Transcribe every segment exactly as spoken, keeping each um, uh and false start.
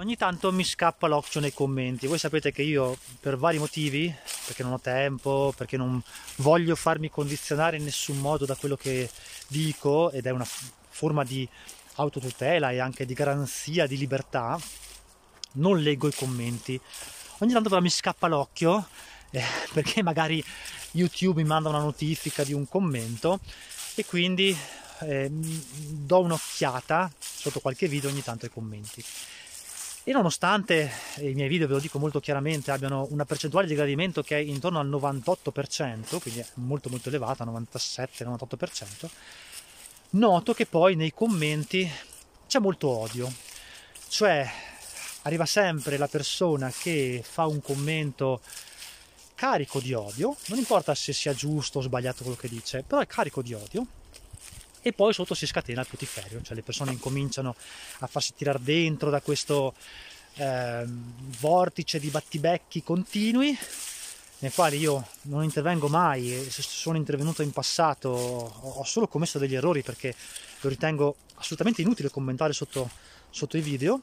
Ogni tanto mi scappa l'occhio nei commenti. Voi sapete che io, per vari motivi, perché non ho tempo, perché non voglio farmi condizionare in nessun modo da quello che dico, ed è una forma di autotutela e anche di garanzia di libertà, non leggo i commenti. Ogni tanto però mi scappa l'occhio, eh, perché magari YouTube mi manda una notifica di un commento e quindi eh, do un'occhiata sotto qualche video ogni tanto ai commenti. E nonostante i miei video, ve lo dico molto chiaramente, abbiano una percentuale di gradimento che è intorno al novantotto per cento, quindi è molto molto elevata, novantasette novantotto per cento, noto che poi nei commenti c'è molto odio. Cioè arriva sempre la persona che fa un commento carico di odio, non importa se sia giusto o sbagliato quello che dice, però è carico di odio, e poi sotto si scatena il putiferio, cioè le persone incominciano a farsi tirare dentro da questo eh, vortice di battibecchi continui, nei quali io non intervengo mai, e se sono intervenuto in passato ho solo commesso degli errori, perché lo ritengo assolutamente inutile commentare sotto, sotto i video.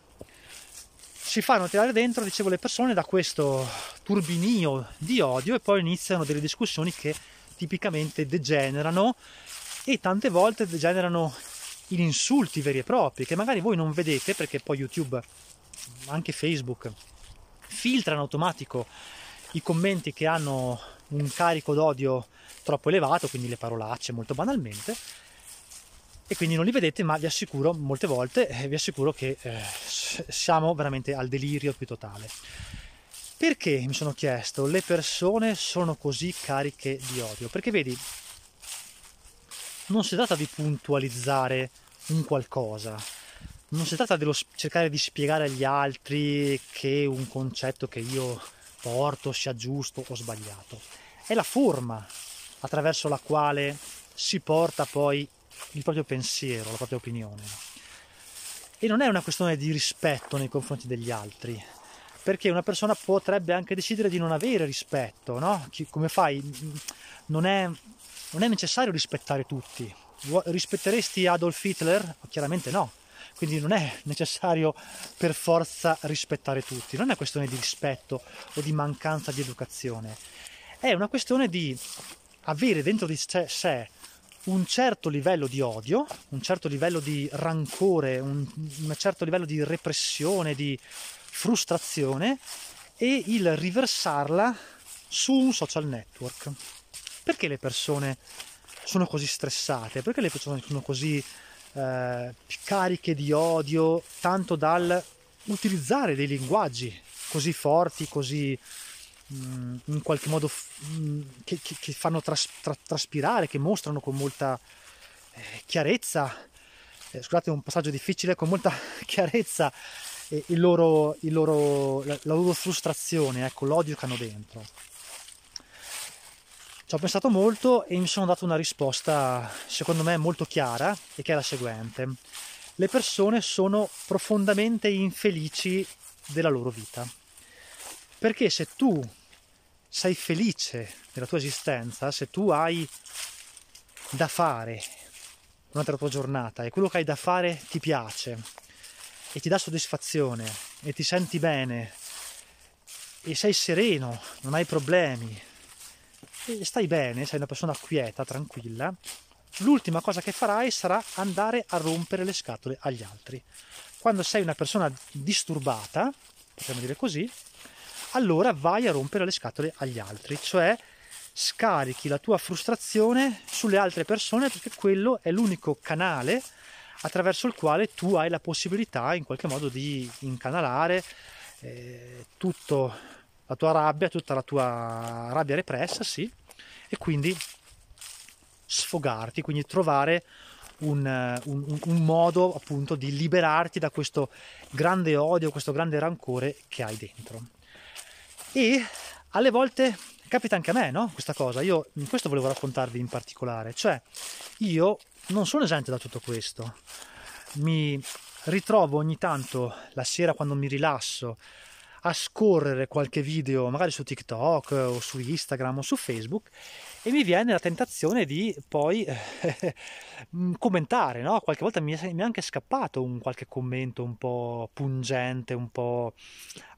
Si fanno tirare dentro, dicevo, le persone da questo turbinio di odio, e poi iniziano delle discussioni che tipicamente degenerano, e tante volte degenerano in insulti veri e propri, che magari voi non vedete perché poi YouTube, anche Facebook, filtrano automatico i commenti che hanno un carico d'odio troppo elevato, quindi le parolacce molto banalmente, e quindi non li vedete, ma vi assicuro, molte volte, eh, vi assicuro che eh, siamo veramente al delirio più totale. Perché, mi sono chiesto, le persone sono così cariche di odio? Perché vedi, non si tratta di puntualizzare un qualcosa, non si tratta di cercare di spiegare agli altri che un concetto che io porto sia giusto o sbagliato. È la forma attraverso la quale si porta poi il proprio pensiero, la propria opinione. E non è una questione di rispetto nei confronti degli altri, perché una persona potrebbe anche decidere di non avere rispetto, no? Come fai? Non è... Non è necessario rispettare tutti. Rispetteresti Adolf Hitler? Chiaramente no. Quindi non è necessario per forza rispettare tutti. Non è una questione di rispetto o di mancanza di educazione. È una questione di avere dentro di sé un certo livello di odio, un certo livello di rancore, un, un certo livello di repressione, di frustrazione, e il riversarla su un social network. Perché le persone sono così stressate? Perché le persone sono così eh, cariche di odio, tanto dal utilizzare dei linguaggi così forti, così mh, in qualche modo mh, che, che, che fanno tras, tra, traspirare, che mostrano con molta eh, chiarezza, eh, scusate, è un passaggio difficile, con molta chiarezza eh, il loro, il loro, la, la loro frustrazione, ecco, l'odio che hanno dentro. Ci ho pensato molto e mi sono dato una risposta secondo me molto chiara, e che è la seguente. Le persone sono profondamente infelici della loro vita. Perché se tu sei felice della tua esistenza, se tu hai da fare durante la tua giornata e quello che hai da fare ti piace e ti dà soddisfazione e ti senti bene e sei sereno, non hai problemi, stai bene, sei una persona quieta, tranquilla, l'ultima cosa che farai sarà andare a rompere le scatole agli altri. Quando sei una persona disturbata, possiamo dire così, allora vai a rompere le scatole agli altri, cioè scarichi la tua frustrazione sulle altre persone, perché quello è l'unico canale attraverso il quale tu hai la possibilità in qualche modo di incanalare eh, tutto la tua rabbia, tutta la tua rabbia repressa, sì, e quindi sfogarti, quindi trovare un, un, un modo appunto di liberarti da questo grande odio, questo grande rancore che hai dentro. E alle volte capita anche a me, no? Questa cosa, io questo volevo raccontarvi in particolare, cioè io non sono esente da tutto questo, mi ritrovo ogni tanto la sera quando mi rilasso a scorrere qualche video magari su TikTok o su Instagram o su Facebook e mi viene la tentazione di poi commentare, no? Qualche volta mi è, mi è anche scappato un qualche commento un po' pungente, un po'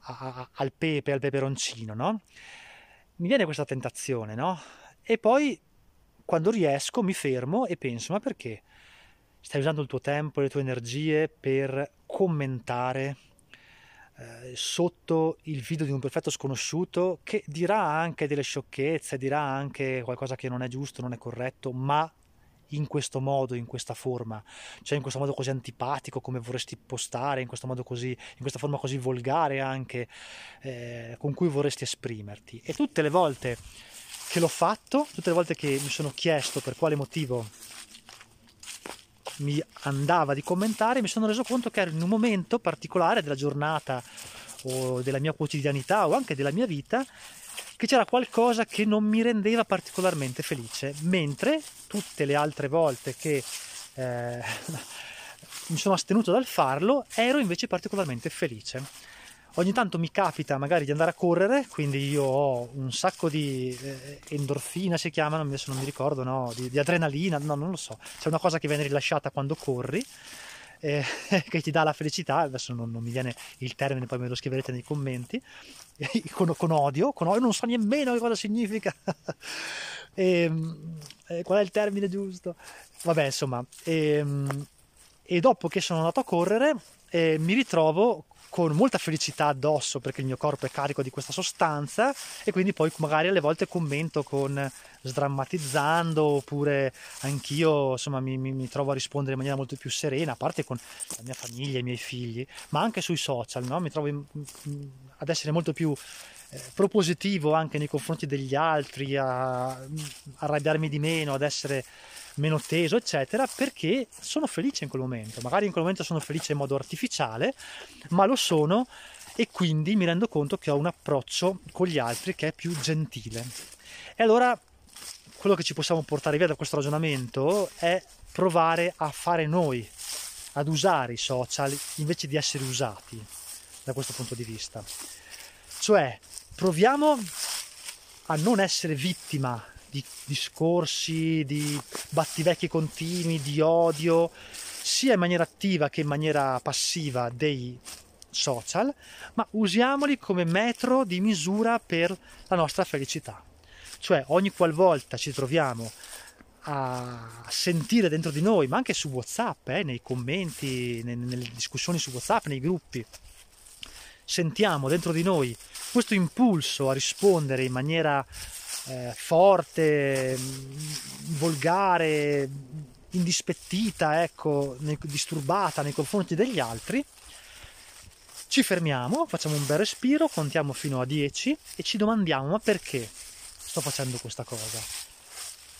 a, a, al pepe, al peperoncino, no? Mi viene questa tentazione, no? E poi quando riesco mi fermo e penso, ma perché stai usando il tuo tempo e le tue energie per commentare eh, sotto il video di un perfetto sconosciuto che dirà anche delle sciocchezze, dirà anche qualcosa che non è giusto, non è corretto, ma in questo modo, in questa forma, cioè in questo modo così antipatico come vorresti postare, in questo modo così, in questa forma così volgare anche, eh, con cui vorresti esprimerti. E tutte le volte che l'ho fatto, tutte le volte che mi sono chiesto per quale motivo mi andava di commentare, mi sono reso conto che ero in un momento particolare della giornata o della mia quotidianità o anche della mia vita che c'era qualcosa che non mi rendeva particolarmente felice, mentre tutte le altre volte che eh, mi sono astenuto dal farlo ero invece particolarmente felice. Ogni tanto mi capita magari di andare a correre, quindi io ho un sacco di eh, endorfina, si chiamano, adesso non mi ricordo, no, di, di adrenalina, no, non lo so, c'è una cosa che viene rilasciata quando corri, Eh, che ti dà la felicità, adesso non, non mi viene il termine, poi me lo scriverete nei commenti, con, con odio, con odio, non so nemmeno che cosa significa, e, eh, qual è il termine giusto, vabbè insomma, e, e dopo che sono andato a correre eh, mi ritrovo con molta felicità addosso perché il mio corpo è carico di questa sostanza e quindi poi magari alle volte commento con sdrammatizzando, oppure anch'io insomma mi, mi, mi trovo a rispondere in maniera molto più serena, a parte con la mia famiglia, i miei figli, ma anche sui social, no? Mi trovo in, in, ad essere molto più eh, propositivo anche nei confronti degli altri, a, a arrabbiarmi di meno, ad essere meno teso eccetera, perché sono felice in quel momento, magari in quel momento sono felice in modo artificiale, ma lo sono e quindi mi rendo conto che ho un approccio con gli altri che è più gentile. E allora quello che ci possiamo portare via da questo ragionamento è provare a fare noi, ad usare i social invece di essere usati da questo punto di vista. Cioè, proviamo a non essere vittima di discorsi, di battivecchi continui, di odio, sia in maniera attiva che in maniera passiva dei social, ma usiamoli come metro di misura per la nostra felicità. Cioè ogni qualvolta ci troviamo a sentire dentro di noi, ma anche su WhatsApp, eh, nei commenti, nelle discussioni su WhatsApp, nei gruppi, sentiamo dentro di noi questo impulso a rispondere in maniera eh, forte, volgare, indispettita, ecco, disturbata nei confronti degli altri, ci fermiamo, facciamo un bel respiro, contiamo fino a dieci e ci domandiamo: ma perché sto facendo questa cosa?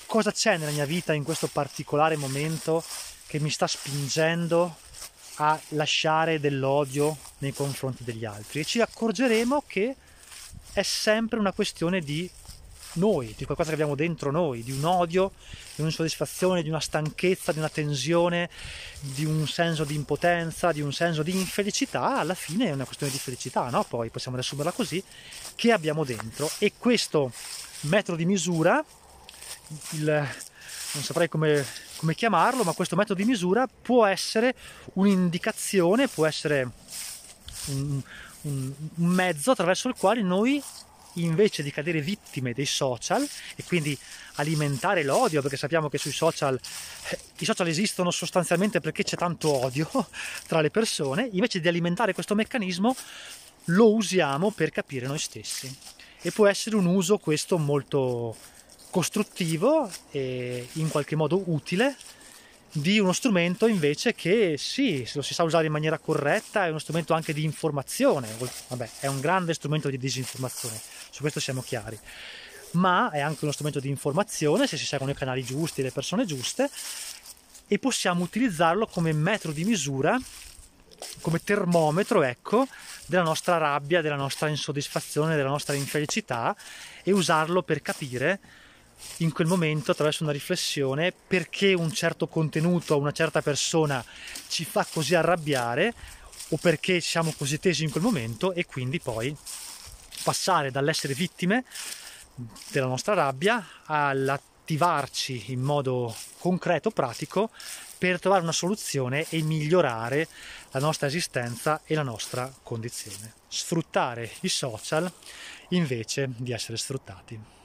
Cosa c'è nella mia vita in questo particolare momento che mi sta spingendo a lasciare dell'odio nei confronti degli altri? E ci accorgeremo che è sempre una questione di noi, di qualcosa che abbiamo dentro noi, di un odio, di un'insoddisfazione, di una stanchezza, di una tensione, di un senso di impotenza, di un senso di infelicità. Alla fine è una questione di felicità, no? Poi possiamo riassumerla così, che abbiamo dentro. E questo metro di misura, il, non saprei come, come chiamarlo, ma questo metro di misura può essere un'indicazione, può essere un, un, un mezzo attraverso il quale noi, invece di cadere vittime dei social e quindi alimentare l'odio, perché sappiamo che sui social i social esistono sostanzialmente perché c'è tanto odio tra le persone, invece di alimentare questo meccanismo lo usiamo per capire noi stessi. E può essere un uso questo molto costruttivo e in qualche modo utile di uno strumento invece che, sì, se lo si sa usare in maniera corretta, è uno strumento anche di informazione, vabbè, è un grande strumento di disinformazione, su questo siamo chiari, ma è anche uno strumento di informazione se si seguono i canali giusti, le persone giuste, e possiamo utilizzarlo come metro di misura, come termometro, ecco, della nostra rabbia, della nostra insoddisfazione, della nostra infelicità, e usarlo per capire in quel momento, attraverso una riflessione, perché un certo contenuto, una certa persona ci fa così arrabbiare, o perché siamo così tesi in quel momento, e quindi poi passare dall'essere vittime della nostra rabbia all'attivarci in modo concreto, pratico, per trovare una soluzione e migliorare la nostra esistenza e la nostra condizione. Sfruttare i social invece di essere sfruttati.